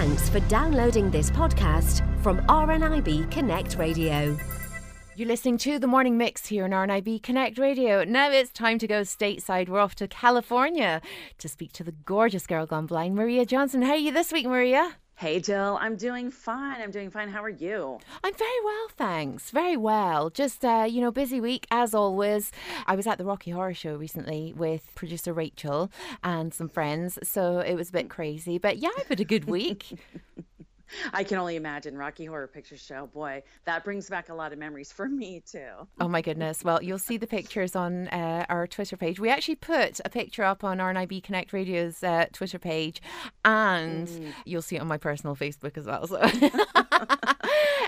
Thanks for downloading this podcast from RNIB Connect Radio. You're listening to The Morning Mix here on RNIB Connect Radio. Now it's time to go stateside. We're off to California to speak to the gorgeous Girl Gone Blind, Maria Johnson. How are you this week, Maria? Hey, Jill. I'm doing fine. How are you? I'm very well, thanks. Very well. Just, busy week as always. I was at the Rocky Horror Show recently with producer Rachel and some friends, so it was a bit crazy. But yeah, I've had a good week. I can only imagine. Rocky Horror Picture Show, boy, that brings back a lot of memories for me too. Oh my goodness. Well, you'll see the pictures on our Twitter page. We actually put a picture up on RNIB Connect Radio's Twitter page, and you'll see it on my personal Facebook as well. So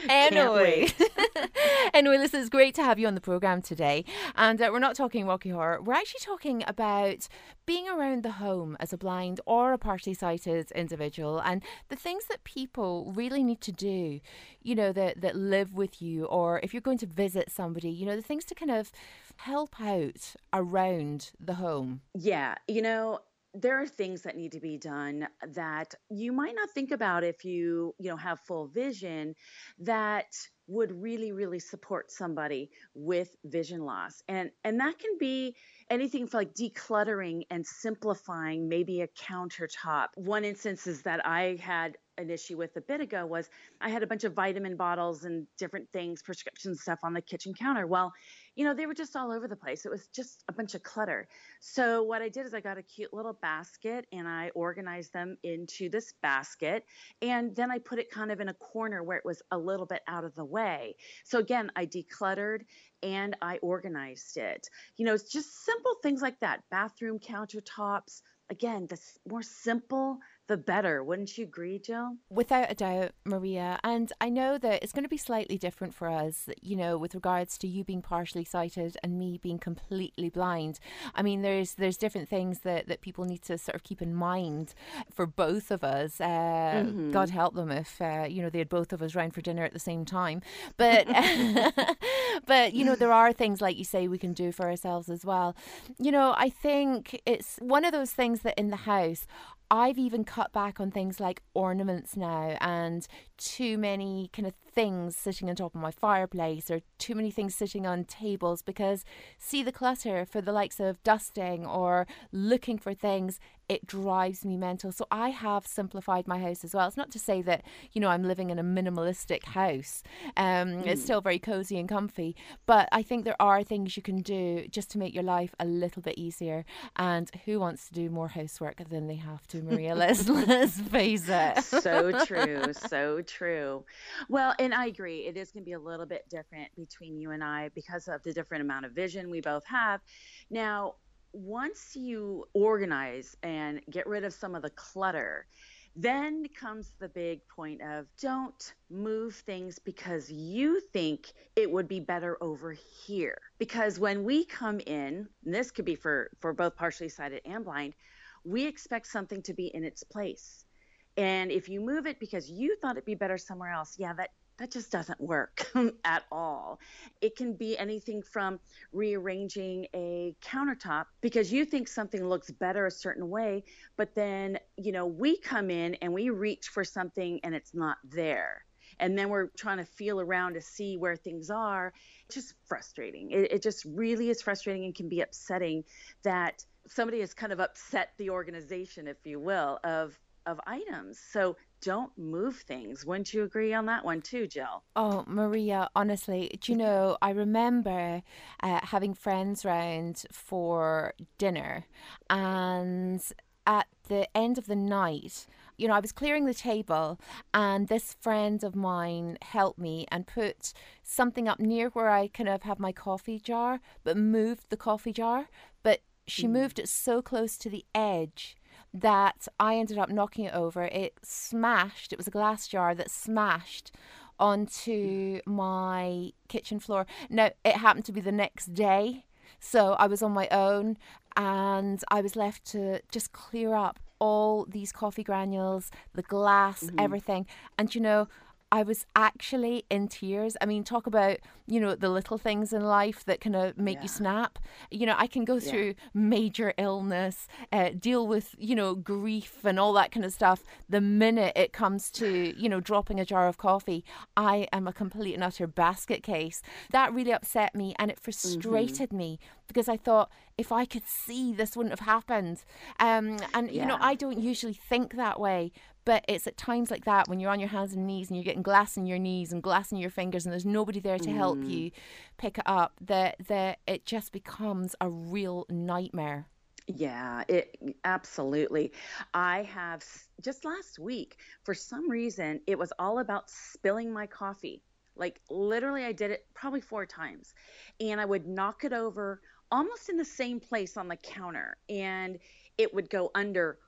Anyway, listen, it's great to have you on the program today. And we're not talking Rocky Horror. We're actually talking about being around the home as a blind or a partially sighted individual, and the things that people really need to do, you know, that live with you, or if you're going to visit somebody, you know, the things to kind of help out around the home. Yeah, you know, there are things that need to be done that you might not think about if you have full vision, that would really, really support somebody with vision loss. And that can be anything for like decluttering and simplifying maybe a countertop. One instance is that I had an issue with a bit ago was I had a bunch of vitamin bottles and different things, prescription stuff on the kitchen counter. Well, you know, they were just all over the place. It was just a bunch of clutter. So what I did is I got a cute little basket and I organized them into this basket. And then I put it kind of in a corner where it was a little bit out of the way. So again, I decluttered and I organized it. You know, it's just simple things like that. Bathroom countertops. Again, the more simple, the better. Wouldn't you agree, Jill? Without a doubt, Maria. And I know that it's going to be slightly different for us, you know, with regards to you being partially sighted and me being completely blind. I mean, there's different things that people need to sort of keep in mind for both of us. God help them if, they had both of us round for dinner at the same time. But, but, you know, there are things, like you say, we can do for ourselves as well. You know, I think it's one of those things that in the house, I've even cut back on things like ornaments now, and too many kind of things sitting on top of my fireplace, or too many things sitting on tables, because see the clutter for the likes of dusting or looking for things, it drives me mental. So I have simplified my house as well. It's not to say that, you know, I'm living in a minimalistic house. It's still very cozy and comfy, but I think there are things you can do just to make your life a little bit easier. And who wants to do more housework than they have to, Maria? Let's face it. So true. Well, and I agree. It is going to be a little bit different between you and I because of the different amount of vision we both have. Now, once you organize and get rid of some of the clutter, then comes the big point of don't move things because you think it would be better over here. Because when we come in, and this could be for both partially sighted and blind, we expect something to be in its place. And if you move it because you thought it'd be better somewhere else, yeah, that just doesn't work at all. It can be anything from rearranging a countertop because you think something looks better a certain way, but then, you know, we come in and we reach for something and it's not there. And then we're trying to feel around to see where things are. It's just frustrating. It just really is frustrating and can be upsetting that somebody has kind of upset the organization, if you will, of items. So don't move things. Wouldn't you agree on that one too, Jill? Oh, Maria, honestly, do you know, I remember having friends round for dinner, and at the end of the night, you know, I was clearing the table and this friend of mine helped me and put something up near where I kind of have my coffee jar, but moved the coffee jar, but she moved it so close to the edge that I ended up knocking it over. It smashed. It was a glass jar that smashed onto my kitchen floor. Now, it happened to be the next day, so I was on my own and I was left to just clear up all these coffee granules, the glass, everything. And, you know, I was actually in tears. I mean, talk about, you know, the little things in life that kind of make you snap. You know, I can go through major illness, deal with, you know, grief and all that kind of stuff. The minute it comes to, you know, dropping a jar of coffee, I am a complete and utter basket case. That really upset me, and it frustrated me, because I thought, if I could see, this wouldn't have happened. And, you know, I don't usually think that way. But it's at times like that, when you're on your hands and knees and you're getting glass in your knees and glass in your fingers and there's nobody there to help you pick it up, that it just becomes a real nightmare. Yeah, absolutely. I have, just last week, for some reason, it was all about spilling my coffee. Like, literally, I did it probably 4 times. And I would knock it over almost in the same place on the counter. And it would go under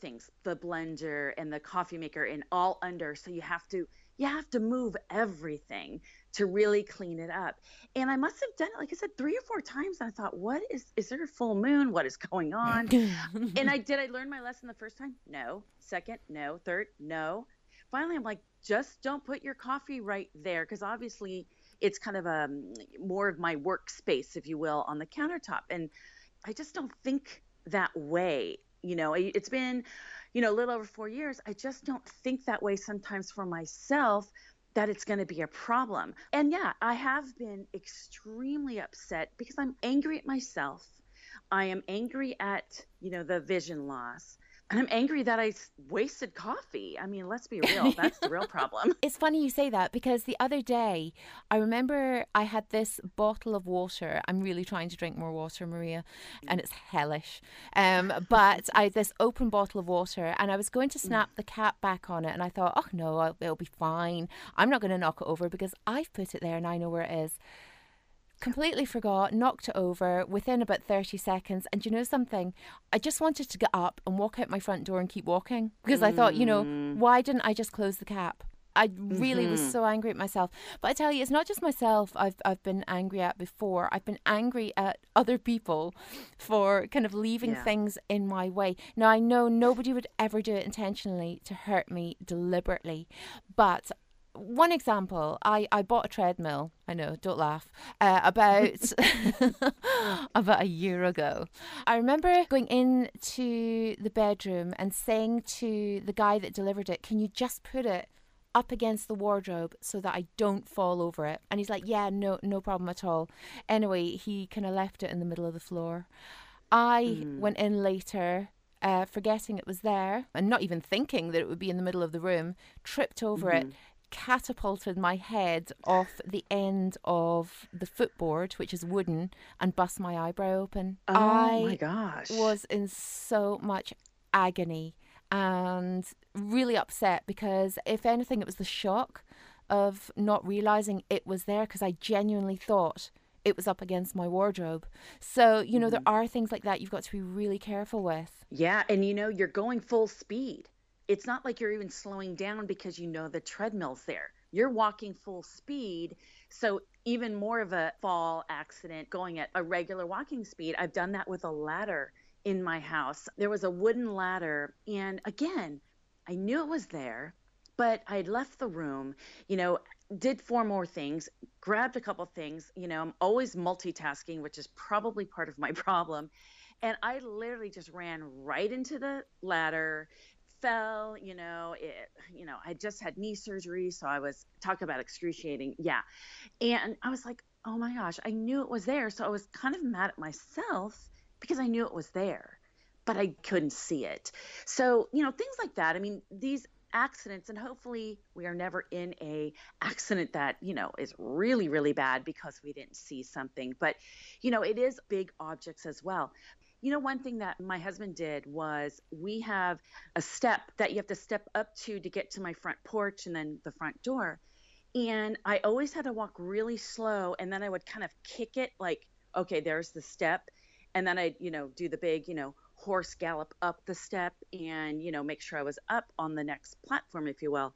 things, the blender and the coffee maker, and all under. So you have to move everything to really clean it up. And I must have done it, like I said, 3 or 4 times. And I thought, what is there a full moon? What is going on? And I learned my lesson the first time? No. Second? No. Third? No. Finally, I'm like, just don't put your coffee right there. Cause obviously it's kind of a more of my workspace, if you will, on the countertop. And I just don't think that way. You know, it's been, you know, a little over 4 years. I just don't think that way sometimes for myself, that it's going to be a problem. And yeah, I have been extremely upset because I'm angry at myself. I am angry at, you know, the vision loss. And I'm angry that I wasted coffee. I mean, let's be real. That's the real problem. It's funny you say that, because the other day, I remember I had this bottle of water. I'm really trying to drink more water, Maria, and it's hellish. But I had this open bottle of water, and I was going to snap the cap back on it. And I thought, oh, no, it'll be fine. I'm not going to knock it over because I've put it there and I know where it is. Completely forgot, knocked it over within about 30 seconds. And you know something? I just wanted to get up and walk out my front door and keep walking, because I thought, you know, why didn't I just close the cap? I really was so angry at myself. But I tell you, it's not just myself I've been angry at before. I've been angry at other people for kind of leaving things in my way. Now, I know nobody would ever do it intentionally to hurt me deliberately, but one example, I bought a treadmill, I know, don't laugh, about a year ago. I remember going into the bedroom and saying to the guy that delivered it, can you just put it up against the wardrobe so that I don't fall over it? And he's like, yeah, no problem at all. Anyway, he kind of left it in the middle of the floor. I went in later, forgetting it was there and not even thinking that it would be in the middle of the room, tripped over it, catapulted my head off the end of the footboard, which is wooden, and bust my eyebrow open. Oh, my gosh. I was in so much agony and really upset, because if anything, it was the shock of not realizing it was there, because I genuinely thought it was up against my wardrobe. So, you know, there are things like that you've got to be really careful with. Yeah. And, you know, you're going full speed. It's not like you're even slowing down because you know the treadmill's there. You're walking full speed. So even more of a fall accident going at a regular walking speed. I've done that with a ladder in my house. There was a wooden ladder. And again, I knew it was there, but I had left the room, you know, did 4 more things, grabbed a couple things. You know, I'm always multitasking, which is probably part of my problem. And I literally just ran right into the ladder, fell, you know, I just had knee surgery. So I was, talk about excruciating. Yeah. And I was like, oh my gosh, I knew it was there. So I was kind of mad at myself because I knew it was there, but I couldn't see it. So, you know, things like that. I mean, these accidents, and hopefully we are never in a accident that, you know, is really, really bad because we didn't see something, but you know, it is big objects as well. You know, one thing that my husband did was, we have a step that you have to step up to get to my front porch and then the front door. And I always had to walk really slow. And then I would kind of kick it like, okay, there's the step. And then I'd, you know, do the big, you know, horse gallop up the step and, you know, make sure I was up on the next platform, if you will.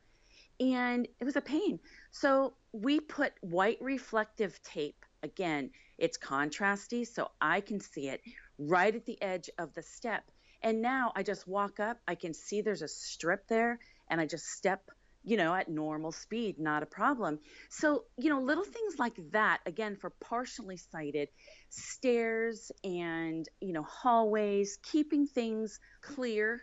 And it was a pain. So we put white reflective tape. Again, it's contrasty, so I can see it right at the edge of the step. And now I just walk up, I can see there's a strip there, and I just step you know, at normal speed, not a problem. So, you know, little things like that, again, for partially sighted, stairs and, you know, hallways, keeping things clear.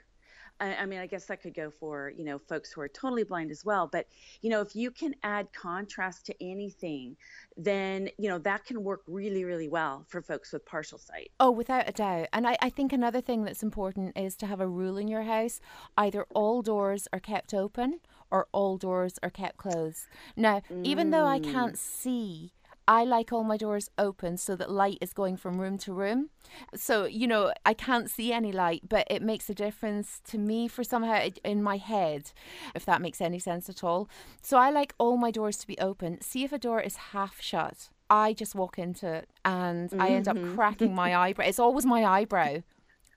I mean, I guess that could go for, you know, folks who are totally blind as well. But, you know, if you can add contrast to anything, then, you know, that can work really, really well for folks with partial sight. Oh, without a doubt. And I think another thing that's important is to have a rule in your house. Either all doors are kept open or all doors are kept closed. Now, even though I can't see, I like all my doors open so that light is going from room to room. So, you know, I can't see any light, but it makes a difference to me for somehow in my head, if that makes any sense at all. So I like all my doors to be open. See if a door is half shut, I just walk into it and I end up cracking my eyebrow. It's always my eyebrow.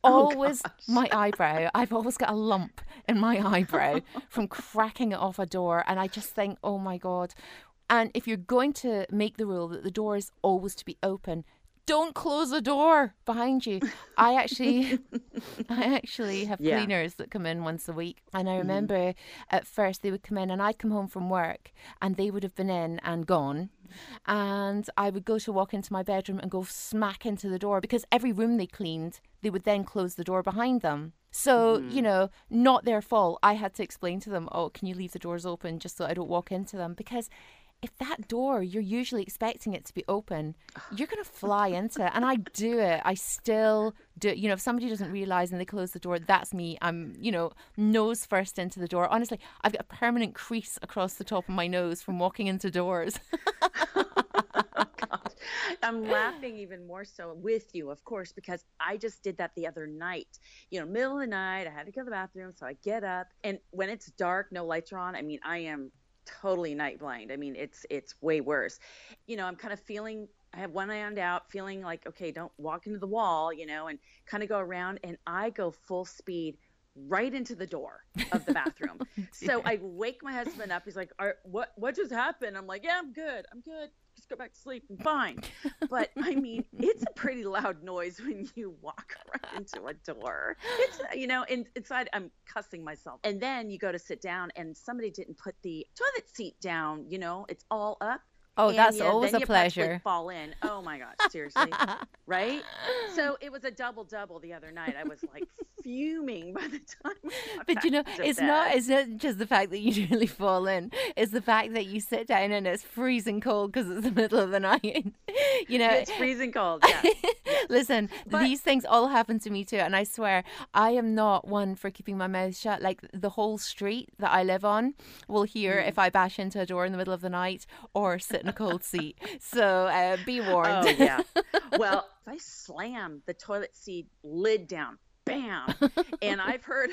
Always my eyebrow. I've always got a lump in my eyebrow from cracking it off a door. And I just think, oh my God. And if you're going to make the rule that the door is always to be open, don't close the door behind you. I actually have cleaners that come in once a week. And I remember at first they would come in and I'd come home from work and they would have been in and gone. And I would go to walk into my bedroom and go smack into the door, because every room they cleaned, they would then close the door behind them. So, you know, not their fault. I had to explain to them, oh, can you leave the doors open just so I don't walk into them? Because if that door, you're usually expecting it to be open, you're going to fly into it. And I do it. I still do it. You know, if somebody doesn't realize and they close the door, that's me. I'm, you know, nose first into the door. Honestly, I've got a permanent crease across the top of my nose from walking into doors. I'm laughing even more so with you, of course, because I just did that the other night. You know, middle of the night, I had to go to the bathroom, so I get up. And when it's dark, no lights are on, I mean, I am totally night blind. I mean, it's way worse. You know, I'm kind of feeling, I have one hand out, feeling like, okay, don't walk into the wall, you know, and kind of go around. And I go full speed right into the door of the bathroom. So I wake my husband up. He's like, what just happened? I'm like, yeah, I'm good. Just go back to sleep and fine. But I mean, it's a pretty loud noise when you walk right into a door. It's, you know, inside I'm cussing myself. And then you go to sit down and somebody didn't put the toilet seat down, you know, it's all up. Oh, and that's always a pleasure. Fall in. Oh my gosh, seriously. Right? So it was a double the other night. I was like fuming by the time. But you know, it's not just the fact that you really fall in. It's the fact that you sit down and it's freezing cold because it's the middle of the night. You know, it's freezing cold. Yeah. Listen, these things all happen to me too, and I swear I am not one for keeping my mouth shut. Like the whole street that I live on will hear if I bash into a door in the middle of the night or sit in a cold seat. So be warned. Oh, yeah. Well, if I slam the toilet seat lid down, bam. And I've heard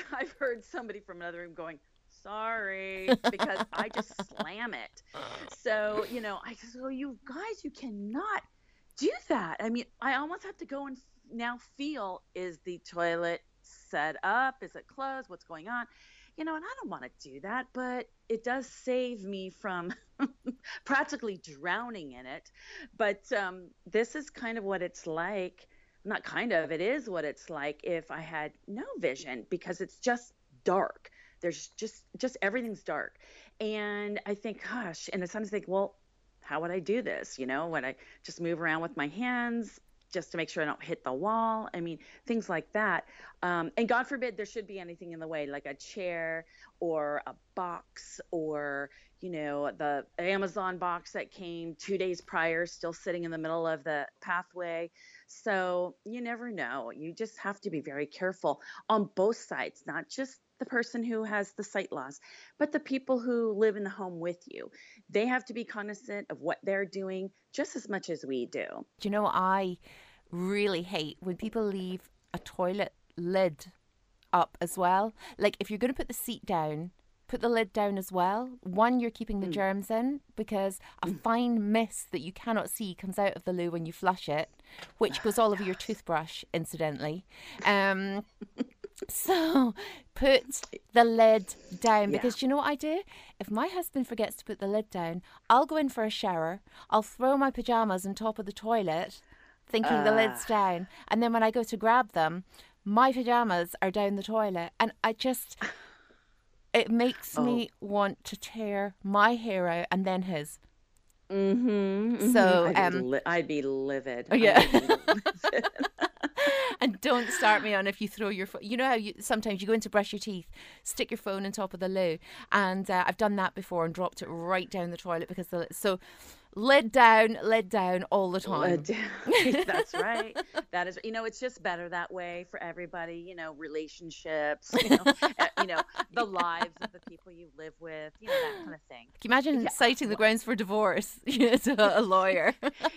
somebody from another room going, sorry, because I just slam it. So, you know, I said, oh, you guys, you cannot do that. I mean, I almost have to go and now feel, is the toilet set up? Is it closed? What's going on? You know, and I don't want to do that, but it does save me from practically drowning in it. But this is kind of what it's like. Not kind of, it is what it's like if I had no vision, because it's just dark. There's just everything's dark. And I think, gosh, and sometimes I think, well, how would I do this? You know, would I just move around with my hands just to make sure I don't hit the wall? I mean, things like that. And God forbid there should be anything in the way, like a chair or a box or, you know, the Amazon box that came 2 days prior, still sitting in the middle of the pathway. So you never know. You just have to be very careful on both sides, not just the person who has the sight loss, but the people who live in the home with you. They have to be cognizant of what they're doing just as much as we do. Do you know what I really hate? When people leave a toilet lid up as well. Like if you're going to put the seat down, put the lid down as well. One, you're keeping the germs in, because a fine mist that you cannot see comes out of the loo when you flush it, which goes all over your toothbrush, incidentally. So put the lid down, because you know what I do? If my husband forgets to put the lid down, I'll go in for a shower. I'll throw my pajamas on top of the toilet, thinking the lid's down. And then when I go to grab them, my pajamas are down the toilet. And I just... It makes me want to tear my hair out and then his. So I'd be livid. Yeah. And don't start me on if you throw your phone. You know how sometimes you go in to brush your teeth, stick your phone on top of the loo, and I've done that before and dropped it right down the toilet because the lid down all the time. That's right. That is, you know, it's just better that way for everybody. You know, relationships. You know, you know the lives of the people you live with. You know, that kind of thing. Can you imagine citing the grounds for divorce to a lawyer?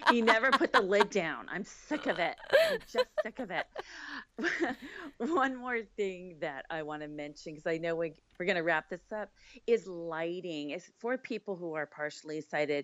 He never put the lid down. I'm sick of it. I'm just sick of it. One more thing that I want to mention, because I know we're going to wrap this up, is lighting. It's for people who are partially sighted.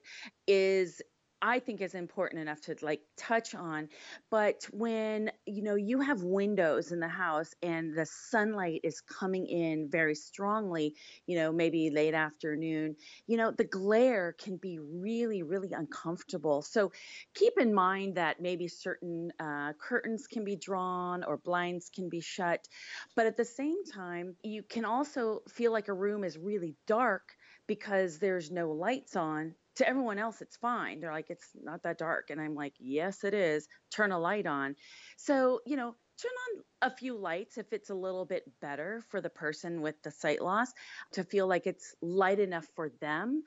I think is important enough to like touch on, but when, you know, you have windows in the house and the sunlight is coming in very strongly, you know, maybe late afternoon, you know, the glare can be really, really uncomfortable. So keep in mind that maybe certain curtains can be drawn or blinds can be shut, but at the same time, you can also feel like a room is really dark because there's no lights on. To everyone else, it's fine. They're like, it's not that dark. And I'm like, yes, it is. Turn a light on. So, you know, turn on a few lights if it's a little bit better for the person with the sight loss to feel like it's light enough for them.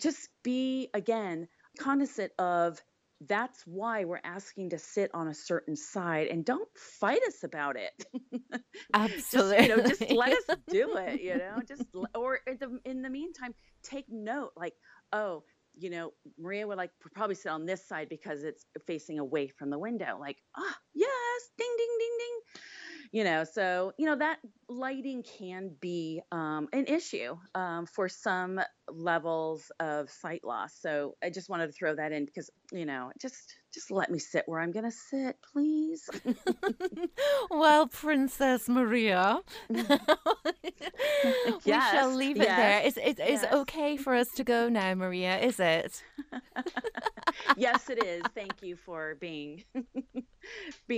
Just be, again, cognizant of that's why we're asking to sit on a certain side, and don't fight us about it. Absolutely. Just, you know, just let us do it, you know, just, or in the meantime, take note, like, oh, you know, Maria would like probably sit on this side because it's facing away from the window. Like, oh, yes, ding, ding, ding, ding. You know, so, you know, that lighting can be an issue for some levels of sight loss. So I just wanted to throw that in because, you know, just let me sit where I'm going to sit, please. Well, Princess Maria, we shall leave it there. Is it okay for us to go now, Maria? Is it? Yes, it is. Thank you for being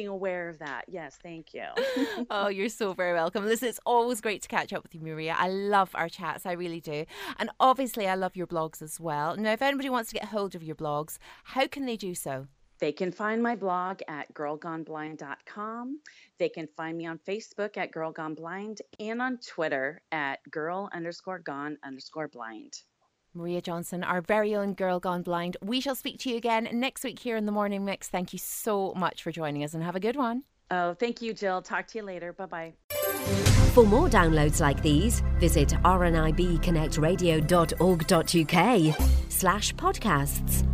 aware of that. Yes, thank you. Oh, you're so very welcome. Listen, it's always great to catch up with you, Maria. I love our chats. I really do. And obviously, I love your blogs as well. Now, if anybody wants to get hold of your blogs, how can they do so? They can find my blog at girlgoneblind.com. They can find me on Facebook at Girl Gone Blind and on Twitter at girl_gone_blind. Maria Johnson, our very own Girl Gone Blind. We shall speak to you again next week here in the Morning Mix. Thank you so much for joining us and have a good one. Oh, thank you, Jill. Talk to you later. Bye-bye. For more downloads like these, visit rnibconnectradio.org.uk/podcasts.